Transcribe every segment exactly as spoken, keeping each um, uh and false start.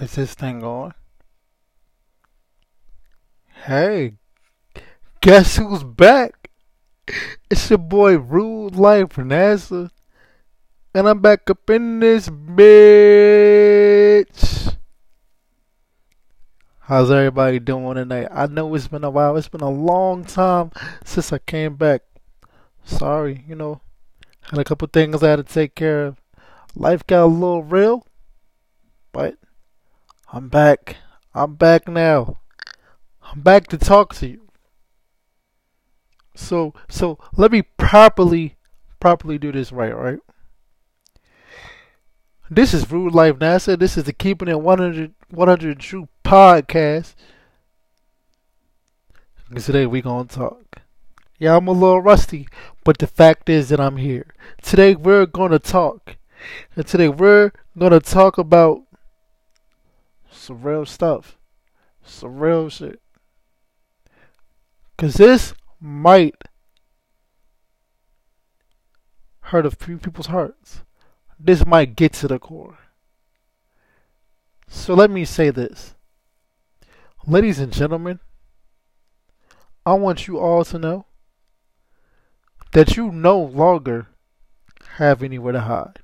Is this thing on? Hey, guess who's back? It's your boy Rude Life NASA, and I'm back up in this bitch. How's everybody doing tonight? I know it's been a while. It's been a long time since I came back. Sorry, you know, had a couple things I had to take care of. Life got a little real, but I'm back. I'm back now. I'm back to talk to you. So, so let me properly, properly do this right, right? This is Rude Life NASA. This is the Keeping It one hundred True Podcast. And today we're going to talk. Yeah, I'm a little rusty, but the fact is that I'm here. Today we're going to talk. And today we're going to talk about surreal stuff. Surreal shit. Because this might hurt a few people's hearts. This might get to the core. So let me say this. Ladies and gentlemen, I want you all to know that you no longer have anywhere to hide.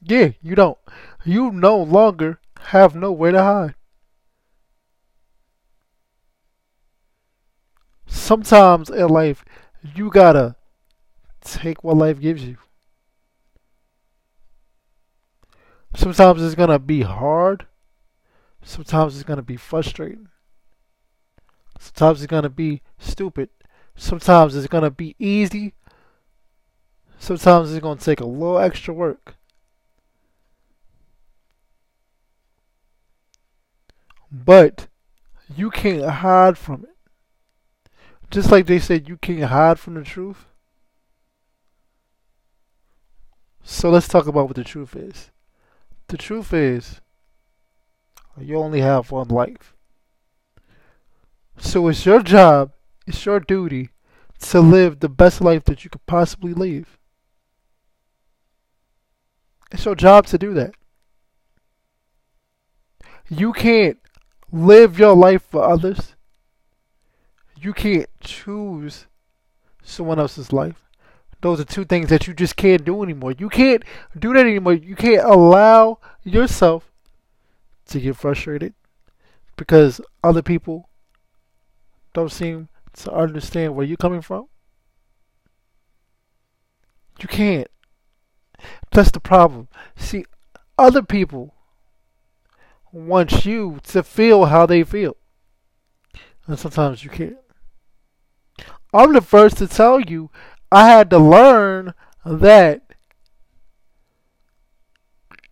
Yeah, you don't. You no longer have nowhere to hide. Sometimes in life, you gotta take what life gives you. Sometimes it's gonna be hard. Sometimes it's gonna be frustrating. Sometimes it's gonna be stupid. Sometimes it's gonna be easy. Sometimes it's gonna take a little extra work. But you can't hide from it. Just like they said, you can't hide from the truth. So let's talk about what the truth is. The truth is, you only have one life. So it's your job, it's your duty to live the best life that you could possibly live. It's your job to do that. You can't live your life for others. You can't choose someone else's life. Those are two things that you just can't do anymore. You can't do that anymore. You can't allow yourself to get frustrated because other people don't seem to understand where you're coming from. You can't. That's the problem. See, other people want you to feel how they feel. And sometimes you can't. I'm the first to tell you, I had to learn that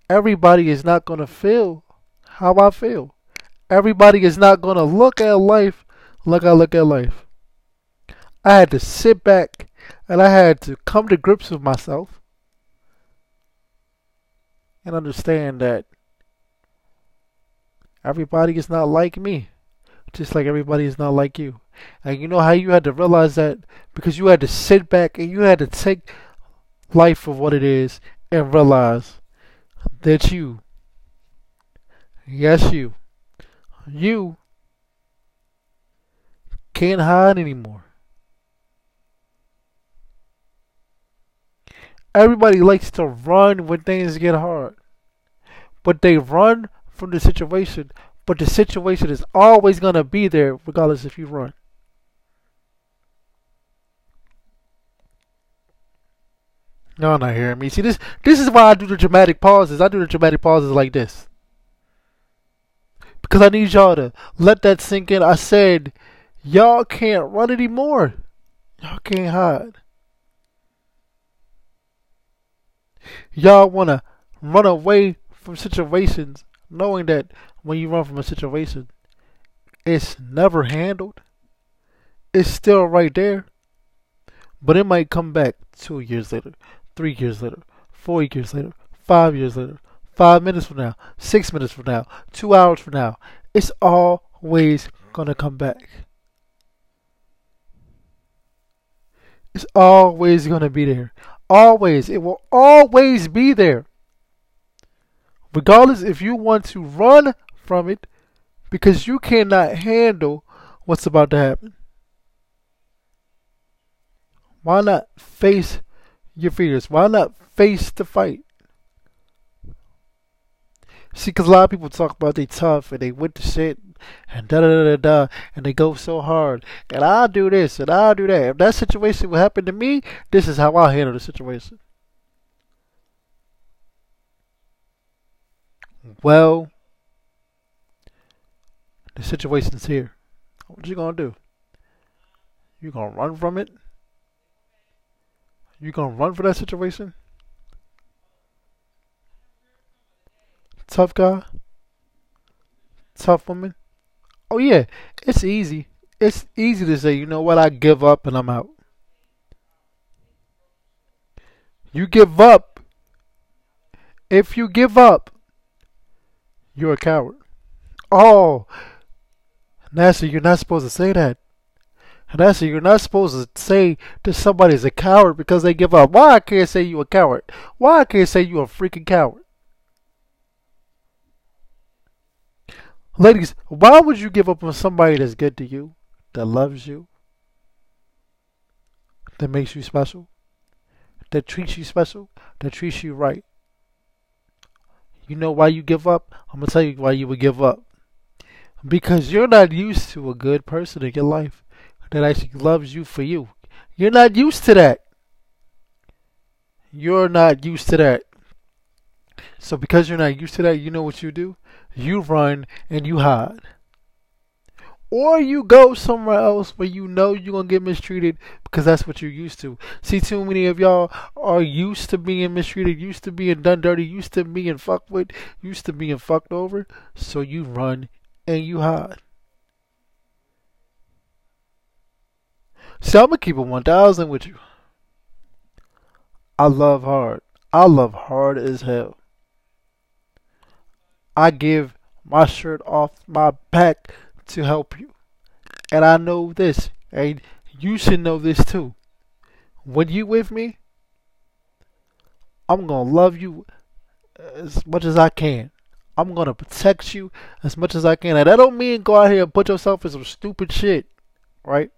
everybody is not going to feel how I feel. Everybody is not going to look at life like I look at life. I had to sit back and I had to come to grips with myself and understand that everybody is not like me, just like everybody is not like you. And you know how you had to realize that? Because you had to sit back and you had to take life for what it is and realize that you, yes you, you can't hide anymore. Everybody likes to run when things get hard, but they run from the situation, but the situation is always going to be there regardless if you run. Y'all not hearing me. See, this this is why I do the dramatic pauses. I do the dramatic pauses like this. Because I need y'all to let that sink in. I said, y'all can't run anymore. Y'all can't hide. Y'all want to run away from situations knowing that when you run from a situation, it's never handled. It's still right there. But it might come back two years later, three years later, four years later, five years later, five minutes from now, six minutes from now, two hours from now. It's always going to come back. It's always going to be there. Always. It will always be there. Regardless if you want to run from it because you cannot handle what's about to happen. Why not face your fears? Why not face the fight? See, because a lot of people talk about they tough and they went to shit and da da da da, and they go so hard. And I'll do this and I'll do that. If that situation will happen to me, this is how I handle the situation. Well, the situation's here. What you gonna do? You gonna run from it? You gonna run for that situation? Tough guy? Tough woman? Oh yeah, it's easy. It's easy to say, you know what, I give up and I'm out. You give up. If you give up, you're a coward. Oh, NASA, you're not supposed to say that. NASA, you're not supposed to say that somebody's a coward because they give up. Why I can't say you a coward? Why I can't say you a freaking coward? Ladies, why would you give up on somebody that's good to you, that loves you, that makes you special, that treats you special, that treats you right? You know why you give up? I'm going to tell you why you would give up. Because you're not used to a good person in your life that actually loves you for you. You're not used to that. You're not used to that. So because you're not used to that, you know what you do? You run and you hide. Or you go somewhere else where you know you're going to get mistreated because that's what you're used to. See, too many of y'all are used to being mistreated, used to being done dirty, used to being fucked with, used to being fucked over. So you run and you hide. So I'm going to keep it one thousand with you. I love hard. I love hard as hell. I give my shirt off my back to help you. And I know this. And you should know this too. When you with me, I'm going to love you as much as I can. I'm going to protect you as much as I can. And that don't mean go out here and put yourself in some stupid shit. Right?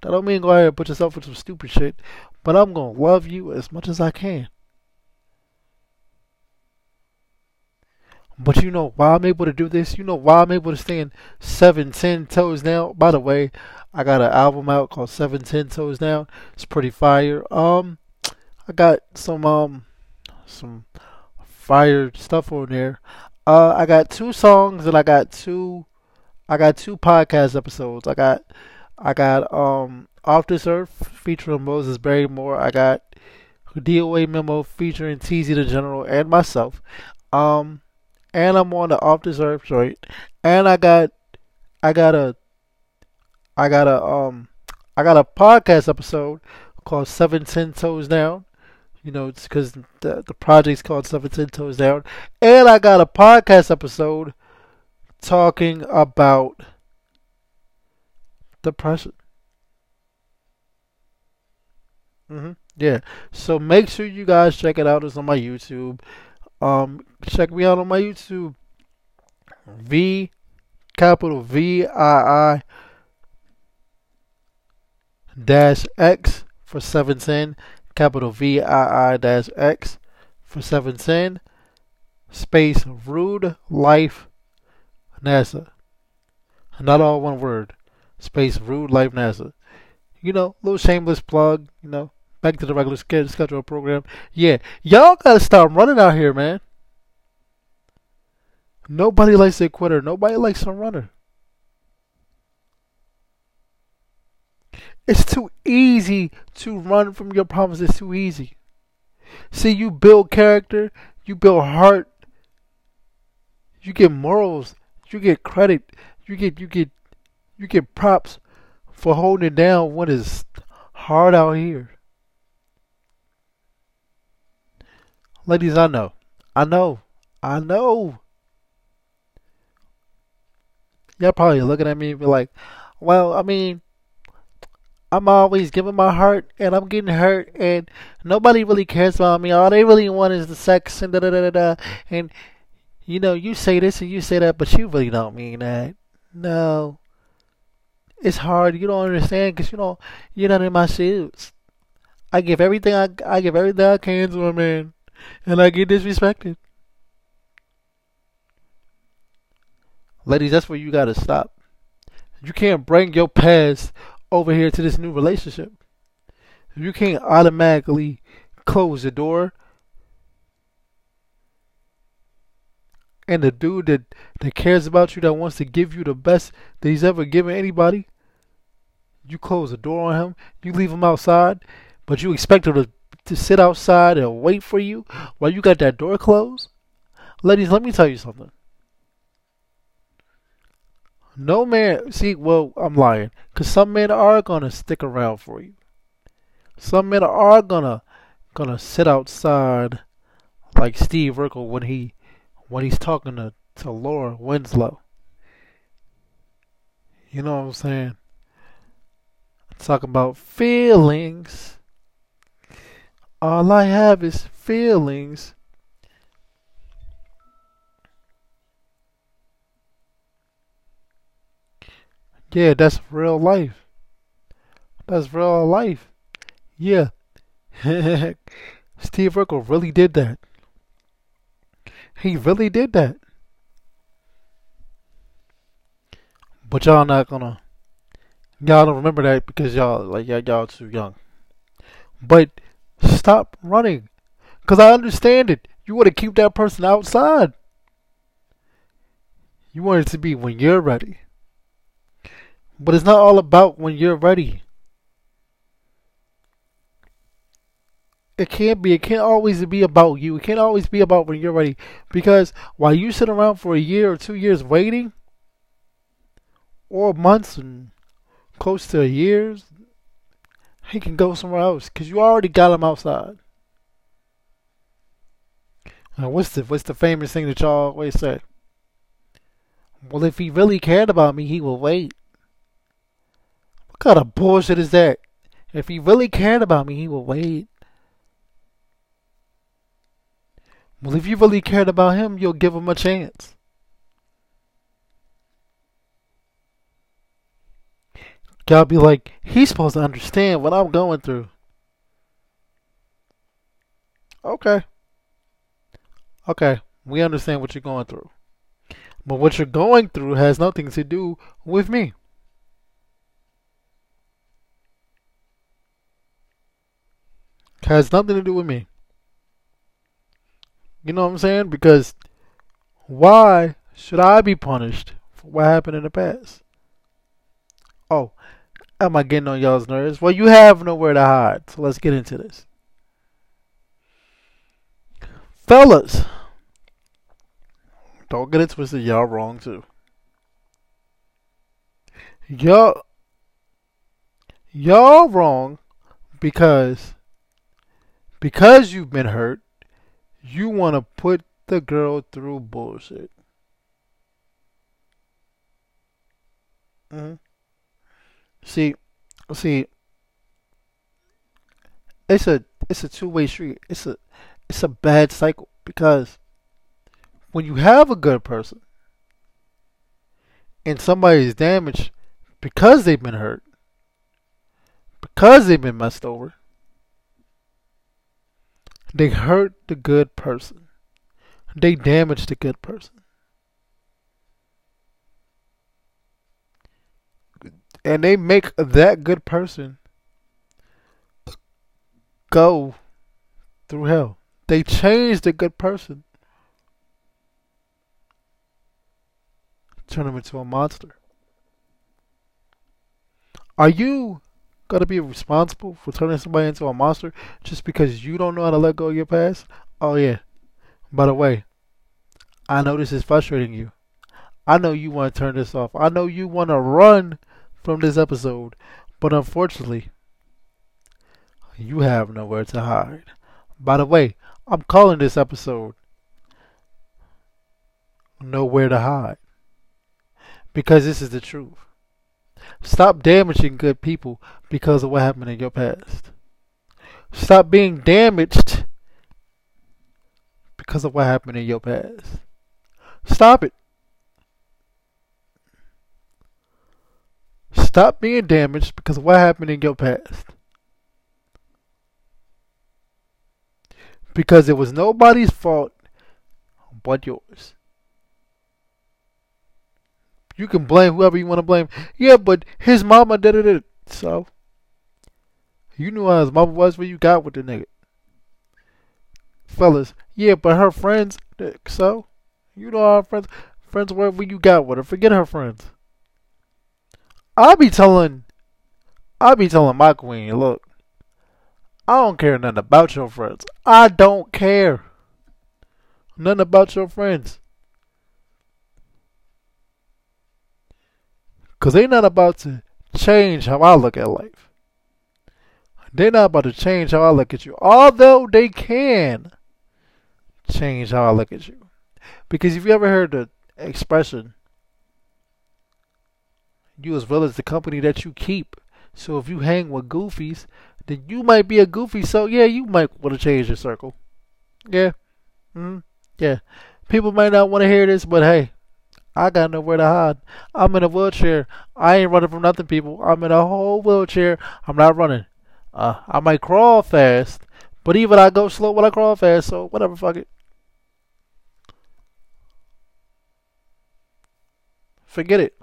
That don't mean go out here and put yourself in some stupid shit. But I'm going to love you as much as I can. But you know why I'm able to do this? You know why I'm able to stand seven ten Toes Down? By the way, I got an album out called seven ten Toes Down. It's pretty fire. Um, I got some um some fire stuff on there. Uh, I got two songs and I got two I got two podcast episodes. I got I got um Off This Earth featuring Moses Barrymore. I got D O A Memo featuring T Z the General and myself. Um. And I'm on the Off This Earth joint. And I got I got a I got a um I got a podcast episode called seven ten Toes Down. You know, it's cause the the project's called seven ten Toes Down. And I got a podcast episode talking about depression. Mm-hmm. Yeah. So make sure you guys check it out. It's on my YouTube. Um, check me out on my YouTube. V, capital V I I dash X for seven ten. Capital V I I dash X for seven ten. Space Rude Life NASA. Not all one word. Space Rude Life NASA. You know, little shameless plug. You know. Back to the regular schedule program. Yeah. Y'all gotta stop running out here, man. Nobody likes a quitter. Nobody likes a runner. It's too easy to run from your problems. It's too easy. See, you build character. You build heart. You get morals. You get credit. You get you get you get props for holding it down when it's hard out here. Ladies, I know, I know, I know. Y'all probably looking at me and be like, well, I mean, I'm always giving my heart and I'm getting hurt and nobody really cares about me. All they really want is the sex and da da da da. And you know, you say this and you say that, but you really don't mean that. No. It's hard. You don't understand because you don't, you're not in my shoes. I give everything I, I give everything I can to a man, and I get disrespected. Ladies, that's where you gotta stop. You can't bring your past over here to this new relationship. You can't automatically close the door. And the dude that, that cares about you, that wants to give you the best that he's ever given anybody, you close the door on him, you leave him outside, but you expect him to, to sit outside and wait for you while you got that door closed? Ladies, let me tell you something. No man, see, well, I'm lying, because some men are going to stick around for you. Some men are going to gonna sit outside like Steve Urkel when he... when he's talking to, to Laura Winslow. You know what I'm saying? I'm talking about feelings. All I have is feelings. Yeah, that's real life. That's real life. Yeah. Steve Urkel really did that. He really did that. But y'all not gonna... y'all don't remember that because y'all like y'all, y'all too young. But stop running. Because I understand it. You want to keep that person outside. You want it to be when you're ready. But it's not all about when you're ready. It can't be. It can't always be about you. It can't always be about when you're ready. Because while you sit around for a year or two years waiting, or months and close to years, he can go somewhere else because you already got him outside. Now, what's the what's the famous thing that y'all always say? Well, if he really cared about me, he would wait. What kind of bullshit is that? If he really cared about me, he would wait. Well, if you really cared about him, you'll give him a chance. Y'all be like, he's supposed to understand what I'm going through. Okay. Okay, we understand what you're going through. But what you're going through has nothing to do with me. It has nothing to do with me. You know what I'm saying? Because why should I be punished for what happened in the past? Oh, am I getting on y'all's nerves? Well, you have nowhere to hide. So let's get into this. Fellas, don't get it twisted. Y'all wrong too. Y'all, y'all wrong because, because you've been hurt. You want to put the girl through bullshit. Mm-hmm. See, see, it's a it's a two-way street. It's a it's a bad cycle because when you have a good person and somebody is damaged because they've been hurt, because they've been messed over. They hurt the good person. They damage the good person. And they make that good person go through hell. They change the good person. Turn him into a monster. Are you... gotta be responsible for turning somebody into a monster just because you don't know how to let go of your past? Oh yeah. By the way, I know this is frustrating you. I know you want to turn this off. I know you want to run from this episode. But unfortunately, you have nowhere to hide. By the way, I'm calling this episode Nowhere to Hide. Because this is the truth. Stop damaging good people because of what happened in your past. Stop being damaged because of what happened in your past. Stop it. Stop being damaged because of what happened in your past. Because it was nobody's fault but yours. You can blame whoever you want to blame. Yeah, but his mama did it. So, you knew how his mama was when you got with the nigga. Fellas, yeah, but her friends. So, you know how her friends, friends were when you got with her. Forget her friends. I'll be telling, I'll be telling my queen, look, I don't care nothing about your friends. I don't care nothing about your friends. Because they're not about to change how I look at life. They're not about to change how I look at you. Although they can change how I look at you. Because if you ever heard the expression, you as well as the company that you keep. So if you hang with goofies, then you might be a goofy. So yeah, you might want to change your circle. Yeah. Mm-hmm. Yeah. People might not want to hear this, but hey, I got nowhere to hide. I'm in a wheelchair. I ain't running from nothing, people. I'm in a whole wheelchair. I'm not running. Uh, I might crawl fast, but even I go slow when I crawl fast, so whatever, fuck it. Forget it.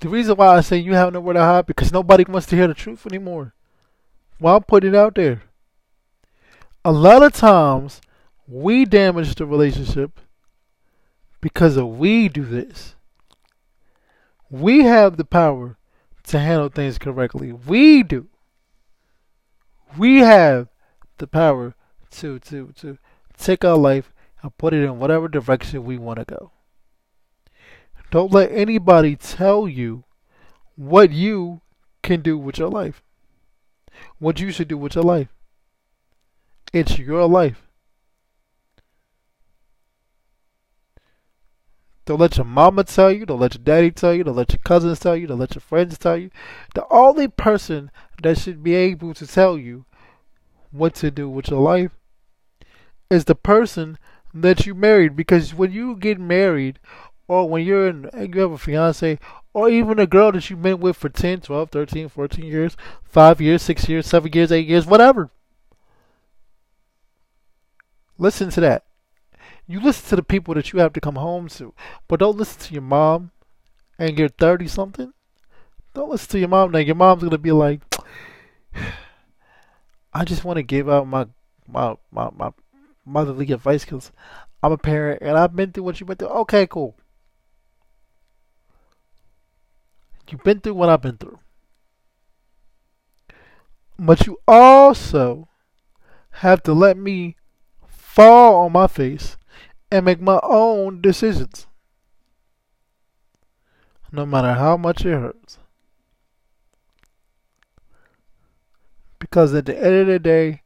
The reason why I say you have nowhere to hide, because nobody wants to hear the truth anymore. Well, I'm putting it out there. A lot of times, we damage the relationship because of we do this. We have the power to handle things correctly. We do. We have the power to, to, to take our life and put it in whatever direction we want to go. Don't let anybody tell you what you can do with your life. What you should do with your life. It's your life. Don't let your mama tell you. Don't let your daddy tell you. Don't let your cousins tell you. Don't let your friends tell you. The only person that should be able to tell you what to do with your life is the person that you married. Because when you get married, or when you're in, you have a fiance, or even a girl that you've been with for ten, twelve, thirteen, fourteen years, five years, six years, seven years, eight years, whatever. Listen to that. You listen to the people that you have to come home to. But don't listen to your mom and you're thirty something. Don't listen to your mom. Now your mom's going to be like, I just want to give out my, my, my, my motherly advice because I'm a parent and I've been through what you've been through. Okay, cool. You've been through what I've been through. But you also have to let me fall on my face and make my own decisions. No matter how much it hurts. Because at the end of the day,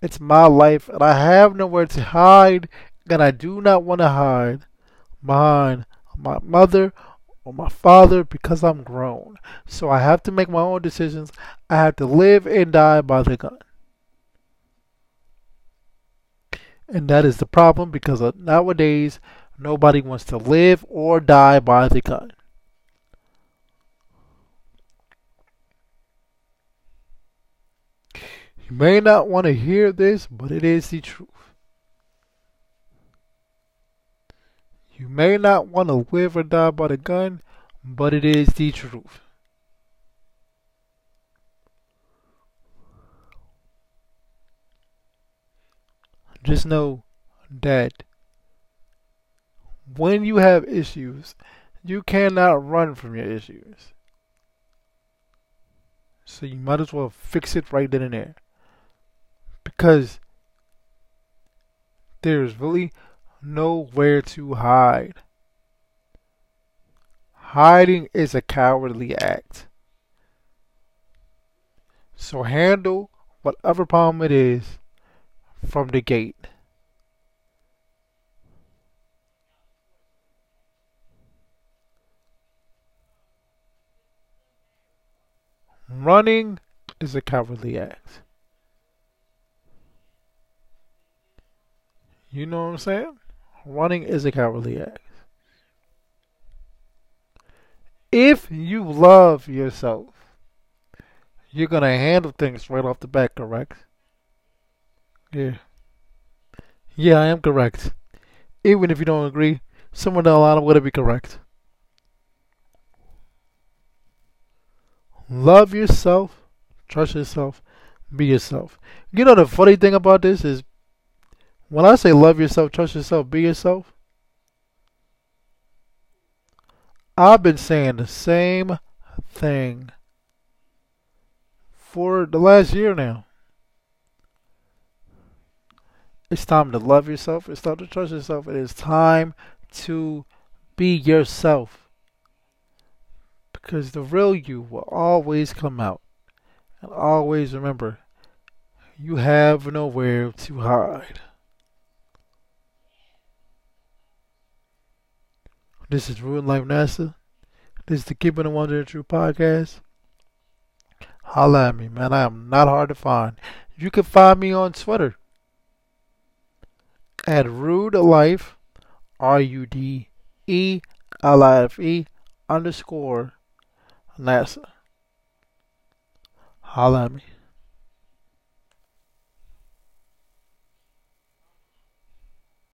it's my life and I have nowhere to hide, and I do not want to hide behind my mother or my father because I'm grown. So I have to make my own decisions. I have to live and die by the gun. And that is the problem, because nowadays nobody wants to live or die by the gun. You may not want to hear this, but it is the truth. You may not want to live or die by the gun, but it is the truth. Just know that when you have issues, you cannot run from your issues. So you might as well fix it right then and there. Because there's really nowhere to hide. Hiding is a cowardly act. So handle whatever problem it is from the gate. Running is a cowardly act. You know what I'm saying? Running is a cowardly act. If you love yourself, you're going to handle things right off the bat, correct? Yeah. Yeah, I am correct. Even if you don't agree, someone down the line would be correct. Love yourself. Trust yourself. Be yourself. You know the funny thing about this is, when I say love yourself, trust yourself, be yourself, I've been saying the same thing for the last year now. It's time to love yourself. It's time to trust yourself. It is time to be yourself. Because the real you will always come out. And always remember, you have nowhere to hide. This is Rude Life NASA. This is the Keeping It one hundred True Podcast. Holla at me, man. I am not hard to find. You can find me on Twitter at Rude Life, R U D E L I F E underscore NASA. Holla at me.